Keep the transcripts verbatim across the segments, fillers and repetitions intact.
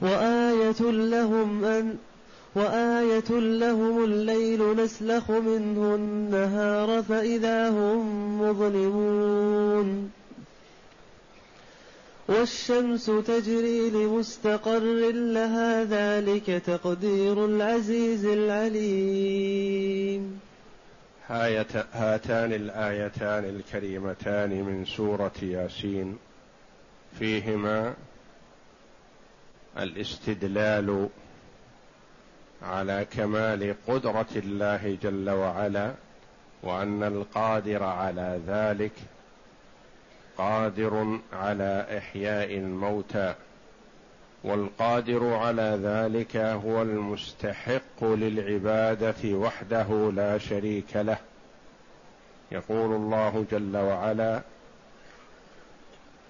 وآية لهم أن وآية لهم الليل نسلخ منه النهار فإذا هم مظلمون. والشمس تجري لمستقر لها، ذلك تقدير العزيز العليم. هاتان الآيتان الكريمتان من سورة ياسين فيهما الاستدلال على كمال قدرة الله جل وعلا، وأن القادر على ذلك قادر على إحياء الموتى، والقادر على ذلك هو المستحق للعبادة وحده لا شريك له. يقول الله جل وعلا: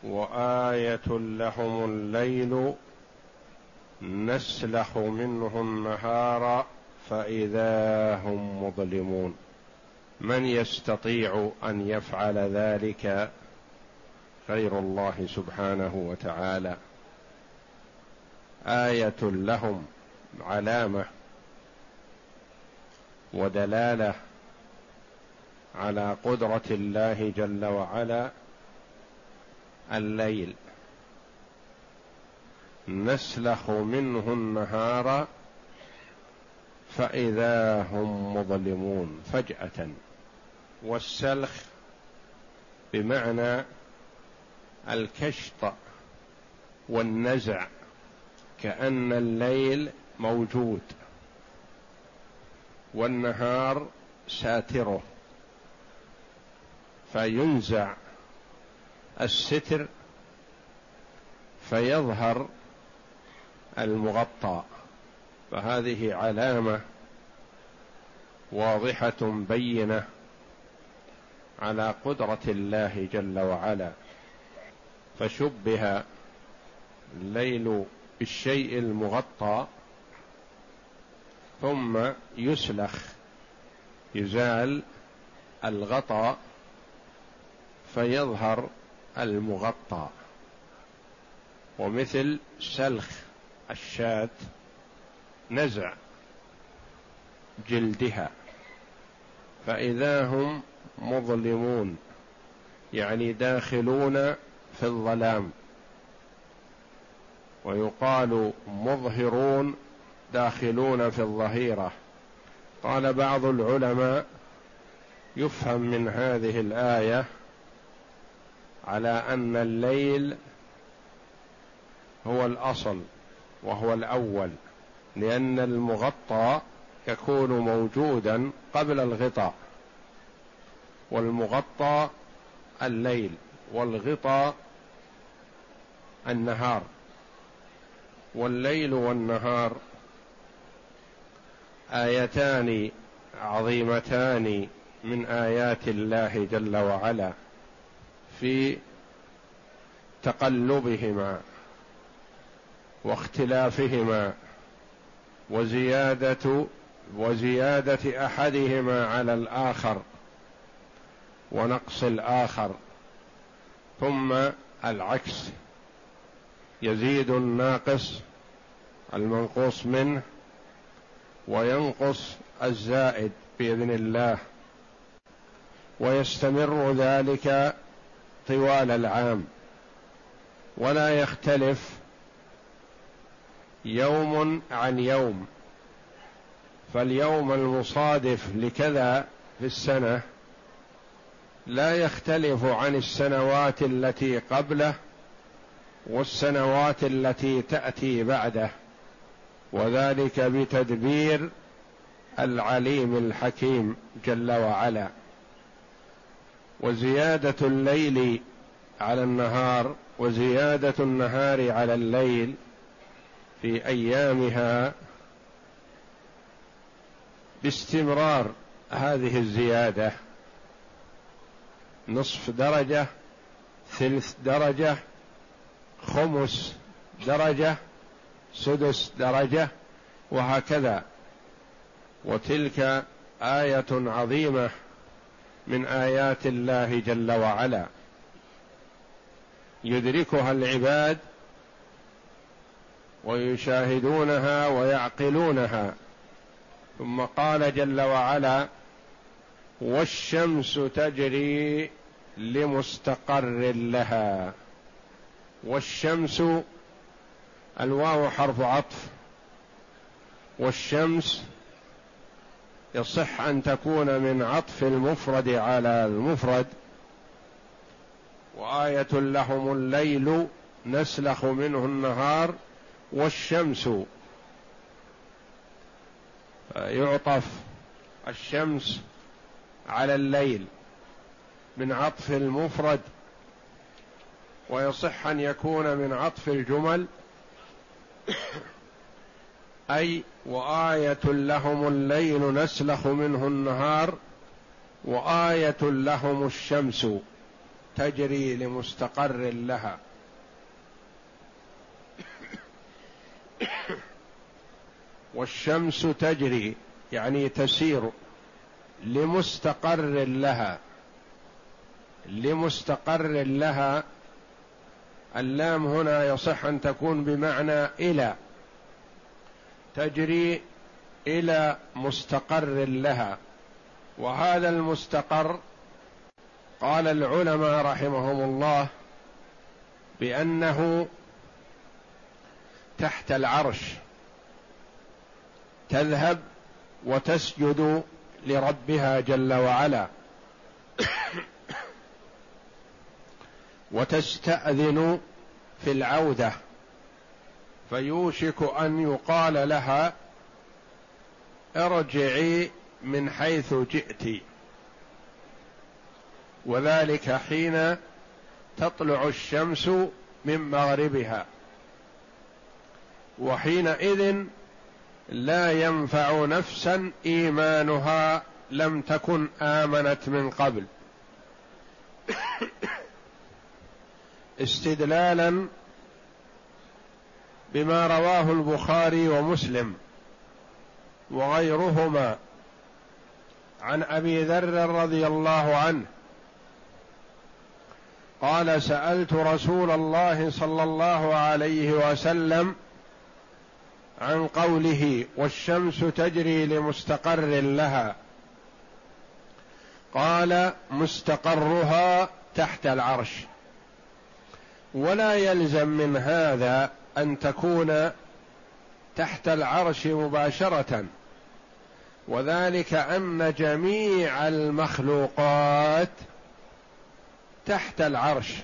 وآية لهم الليل نسلخ منه النهار فإذا هم مظلمون. من يستطيع أن يفعل ذلك غير الله سبحانه وتعالى؟ آية لهم علامة ودلالة على قدرة الله جل وعلا. الليل نسلخ منه النهار فإذا هم مظلمون، فجأة. والسلخ بمعنى الكشط والنزع، كأن الليل موجود والنهار ساتره، فينزع الستر فيظهر المغطى. فهذه علامة واضحة بينة على قدرة الله جل وعلا. فشبه الليل بالشيء المغطى ثم يسلخ، يزال الغطاء فيظهر المغطى. ومثل سلخ الشاة نزع جلدها. فإذا هم مظلمون يعني داخلون في الظلام، ويقال مظهرون داخلون في الظهيرة. قال بعض العلماء: يفهم من هذه الآية على أن الليل هو الأصل وهو الأول، لأن المغطى يكون موجودا قبل الغطاء، والمغطى الليل والغطاء النهار. والليل والنهار آيتان عظيمتان من آيات الله جل وعلا في تقلبهما واختلافهما وزيادة وزيادة أحدهما على الآخر ونقص الآخر، ثم العكس، يزيد الناقص المنقوص منه وينقص الزائد بإذن الله، ويستمر ذلك طوال العام ولا يختلف يوم عن يوم. فاليوم المصادف لكذا في السنة لا يختلف عن السنوات التي قبله والسنوات التي تأتي بعده، وذلك بتدبير العليم الحكيم جل وعلا. وزيادة الليل على النهار وزيادة النهار على الليل في أيامها باستمرار هذه الزيادة، نصف درجة، ثلث درجة، خمس درجة، سدس درجة، وهكذا. وتلك آية عظيمة من آيات الله جل وعلا يدركها العباد ويشاهدونها ويعقلونها. ثم قال جل وعلا: والشمس تجري لمستقر لها. والشمس، الواو حرف عطف، والشمس يصح أن تكون من عطف المفرد على المفرد. وآية لهم الليل نسلخ منه النهار والشمس، يعطف الشمس على الليل من عطف المفرد، ويصح أن يكون من عطف الجمل، أي وآية لهم الليل نسلخ منه النهار وآية لهم الشمس تجري لمستقر لها. والشمس تجري يعني تسير، لمستقر لها. لمستقر لها، اللام هنا يصح أن تكون بمعنى إلى، تجري إلى مستقر لها. وهذا المستقر قال العلماء رحمهم الله بأنه تحت العرش، تذهب وتسجد لربها جل وعلا، وتستأذن في العودة، فيوشك أن يقال لها: ارجعي من حيث جئت. وذلك حين تطلع الشمس من مغربها، وحينئذ لا ينفع نفسا إيمانها لم تكن آمنت من قبل، استدلالا بما رواه البخاري ومسلم وغيرهما عن أبي ذر رضي الله عنه قال: سألت رسول الله صلى الله عليه وسلم عن قوله: والشمس تجري لمستقر لها، قال: مستقرها تحت العرش. ولا يلزم من هذا أن تكون تحت العرش مباشرة، وذلك أن جميع المخلوقات تحت العرش،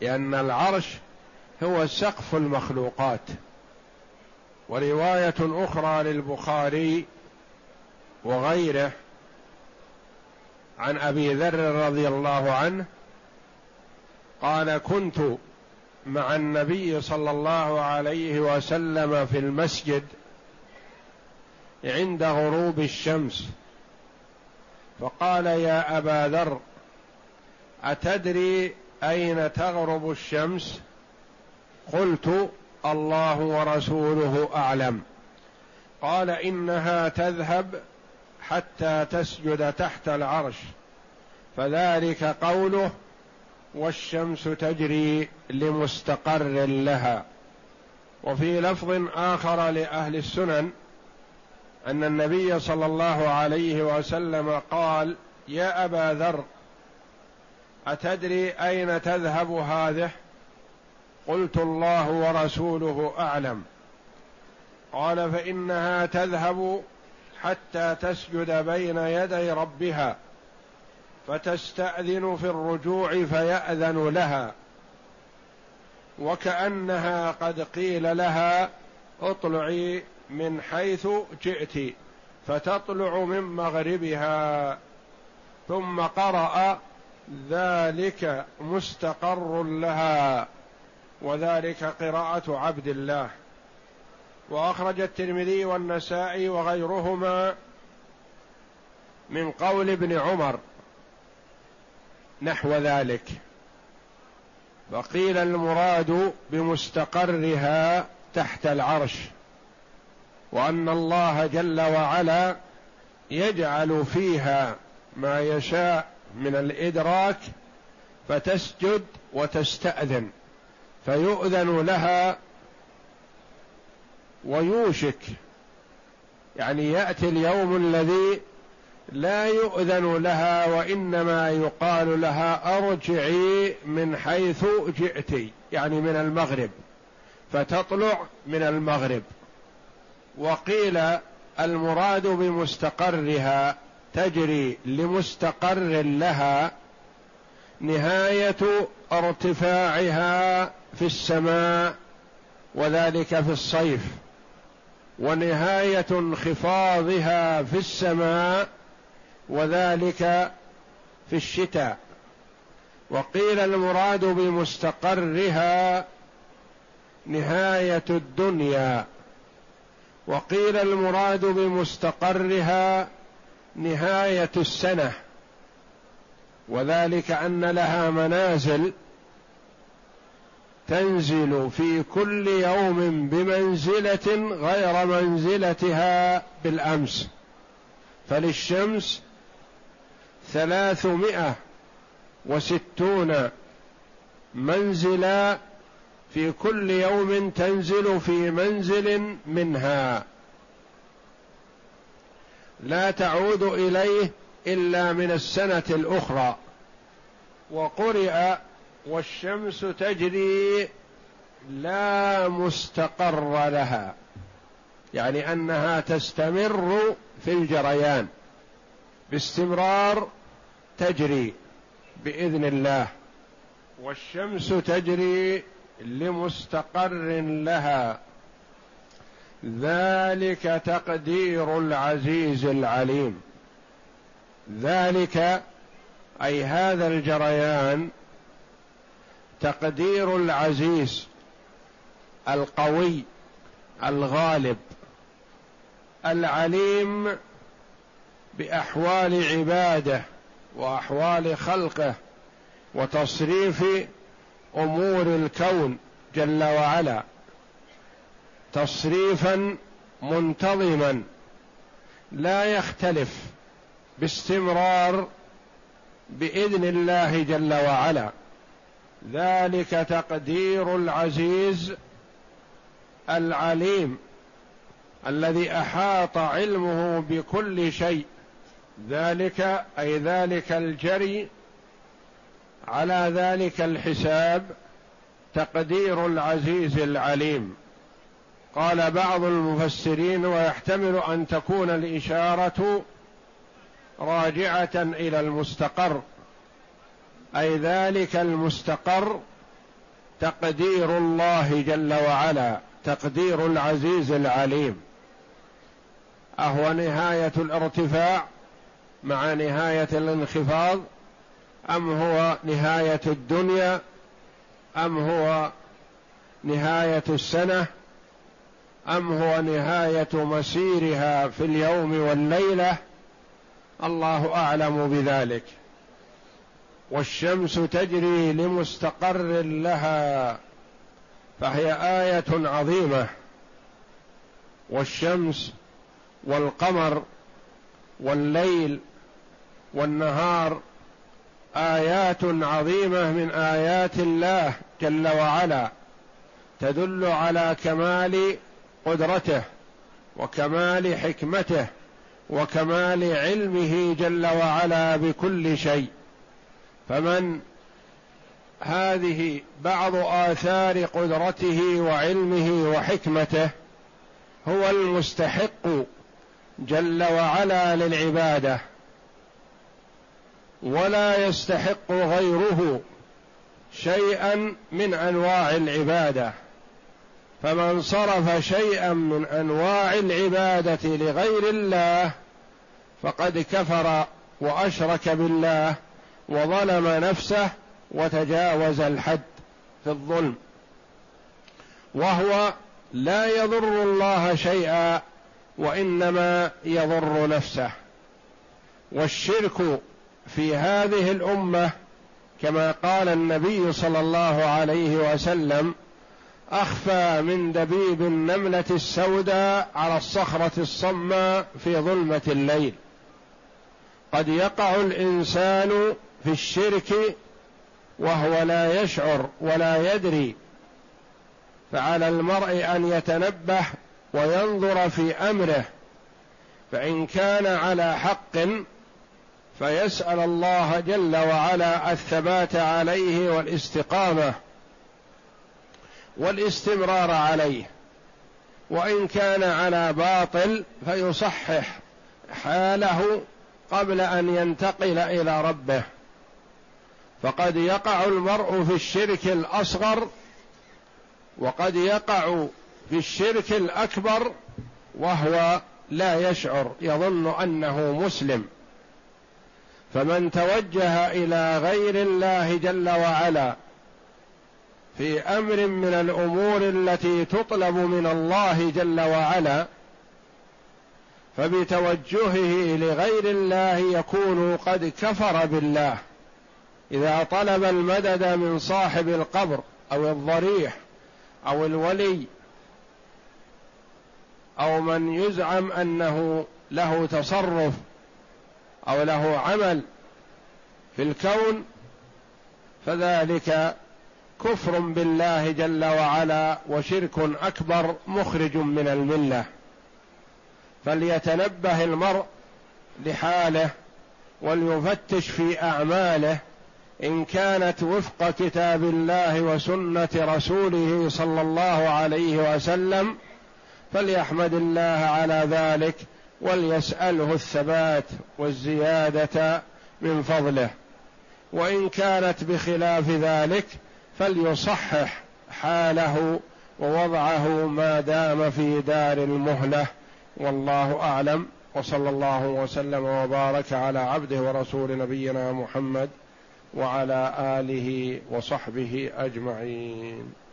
لأن العرش هو سقف المخلوقات. ورواية أخرى للبخاري وغيره عن أبي ذر رضي الله عنه قال: كنت مع النبي صلى الله عليه وسلم في المسجد عند غروب الشمس، فقال: يا أبا ذر، أتدري أين تغرب الشمس؟ قلت: الله ورسوله أعلم. قال: إنها تذهب حتى تسجد تحت العرش، فذلك قوله: والشمس تجري لمستقر لها. وفي لفظ آخر لأهل السنن أن النبي صلى الله عليه وسلم قال: يا أبا ذر، أتدري أين تذهب هذه؟ قلت: الله ورسوله أعلم. قال: فإنها تذهب حتى تسجد بين يدي ربها، فتستأذن في الرجوع فيأذن لها، وكأنها قد قيل لها: اطلعي من حيث جئت، فتطلع من مغربها. ثم قرأ: ذلك مستقر لها. وذلك قراءة عبد الله. وأخرج الترمذي والنسائي وغيرهما من قول ابن عمر نحو ذلك. فقيل المراد بمستقرها تحت العرش، وأن الله جل وعلا يجعل فيها ما يشاء من الإدراك فتسجد وتستأذن فيؤذن لها ويوشك، يعني يأتي اليوم الذي لا يؤذن لها وإنما يقال لها أرجعي من حيث جئتي، يعني من المغرب، فتطلع من المغرب. وقيل المراد بمستقرها تجري لمستقر لها نهاية ارتفاعها في السماء وذلك في الصيف، ونهاية انخفاضها في السماء وذلك في الشتاء. وقيل المراد بمستقرها نهاية الدنيا، وقيل المراد بمستقرها نهاية السنة، وذلك أن لها منازل تنزل في كل يوم بمنزلة غير منزلتها بالأمس. فللشمس ثلاثمائة وستون منزلا، في كل يوم تنزل في منزل منها لا تعود إليه إلا من السنة الأخرى. وقرئ والشمس تجري لا مستقر لها، يعني أنها تستمر في الجريان باستمرار، تجري بإذن الله. والشمس تجري لمستقر لها، ذلك تقدير العزيز العليم. ذلك أي هذا الجريان تقدير العزيز القوي الغالب العليم بأحوال عباده وأحوال خلقه وتصريف أمور الكون جل وعلا تصريفا منتظما لا يختلف، باستمرار بإذن الله جل وعلا. ذلك تقدير العزيز العليم الذي أحاط علمه بكل شيء. ذلك أي ذلك الجري على ذلك الحساب تقدير العزيز العليم. قال بعض المفسرين ويحتمل أن تكون الإشارة راجعة إلى المستقر، أي ذلك المستقر تقدير الله جل وعلا تقدير العزيز العليم، أهو نهاية الارتفاع مع نهاية الانخفاض، أم هو نهاية الدنيا، أم هو نهاية السنة، أم هو نهاية مسيرها في اليوم والليلة، الله أعلم بذلك. والشمس تجري لمستقر لها، فهي آية عظيمة. والشمس والقمر والليل والنهار آيات عظيمة من آيات الله جل وعلا، تدل على كمال قدرته وكمال حكمته وكمال علمه جل وعلا بكل شيء. فمن هذه بعض آثار قدرته وعلمه وحكمته، هو المستحق جل وعلا للعبادة، ولا يستحق غيره شيئا من أنواع العبادة. فمن صرف شيئا من أنواع العبادة لغير الله فقد كفر وأشرك بالله وظلم نفسه وتجاوز الحد في الظلم، وهو لا يضر الله شيئا وإنما يضر نفسه. والشرك في هذه الأمة كما قال النبي صلى الله عليه وسلم: أخفى من دبيب النملة السوداء على الصخرة الصماء في ظلمة الليل. قد يقع الإنسان في الشرك وهو لا يشعر ولا يدري، فعلى المرء أن يتنبه وينظر في أمره، فإن كان على حق فيسأل الله جل وعلا الثبات عليه والاستقامة والاستمرار عليه، وإن كان على باطل فيصحح حاله قبل أن ينتقل إلى ربه. فقد يقع المرء في الشرك الأصغر، وقد يقع في الشرك الأكبر وهو لا يشعر، يظن أنه مسلم. فمن توجه إلى غير الله جل وعلا في أمر من الأمور التي تطلب من الله جل وعلا، فبتوجهه لغير الله يكون قد كفر بالله. إذا طلب المدد من صاحب القبر أو الضريح أو الولي أو من يزعم أنه له تصرف أو له عمل في الكون، فذلك كفر بالله جل وعلا وشرك أكبر مخرج من الملة. فليتنبه المرء لحاله وليفتش في أعماله إن كانت وفق كتاب الله وسنة رسوله صلى الله عليه وسلم، فليحمد الله على ذلك وليسأله الثبات والزيادة من فضله، وإن كانت بخلاف ذلك فليصحح حاله ووضعه ما دام في دار المهلة. والله أعلم، وصلى الله وسلم وبارك على عبده ورسوله نبينا محمد وعلى آله وصحبه أجمعين.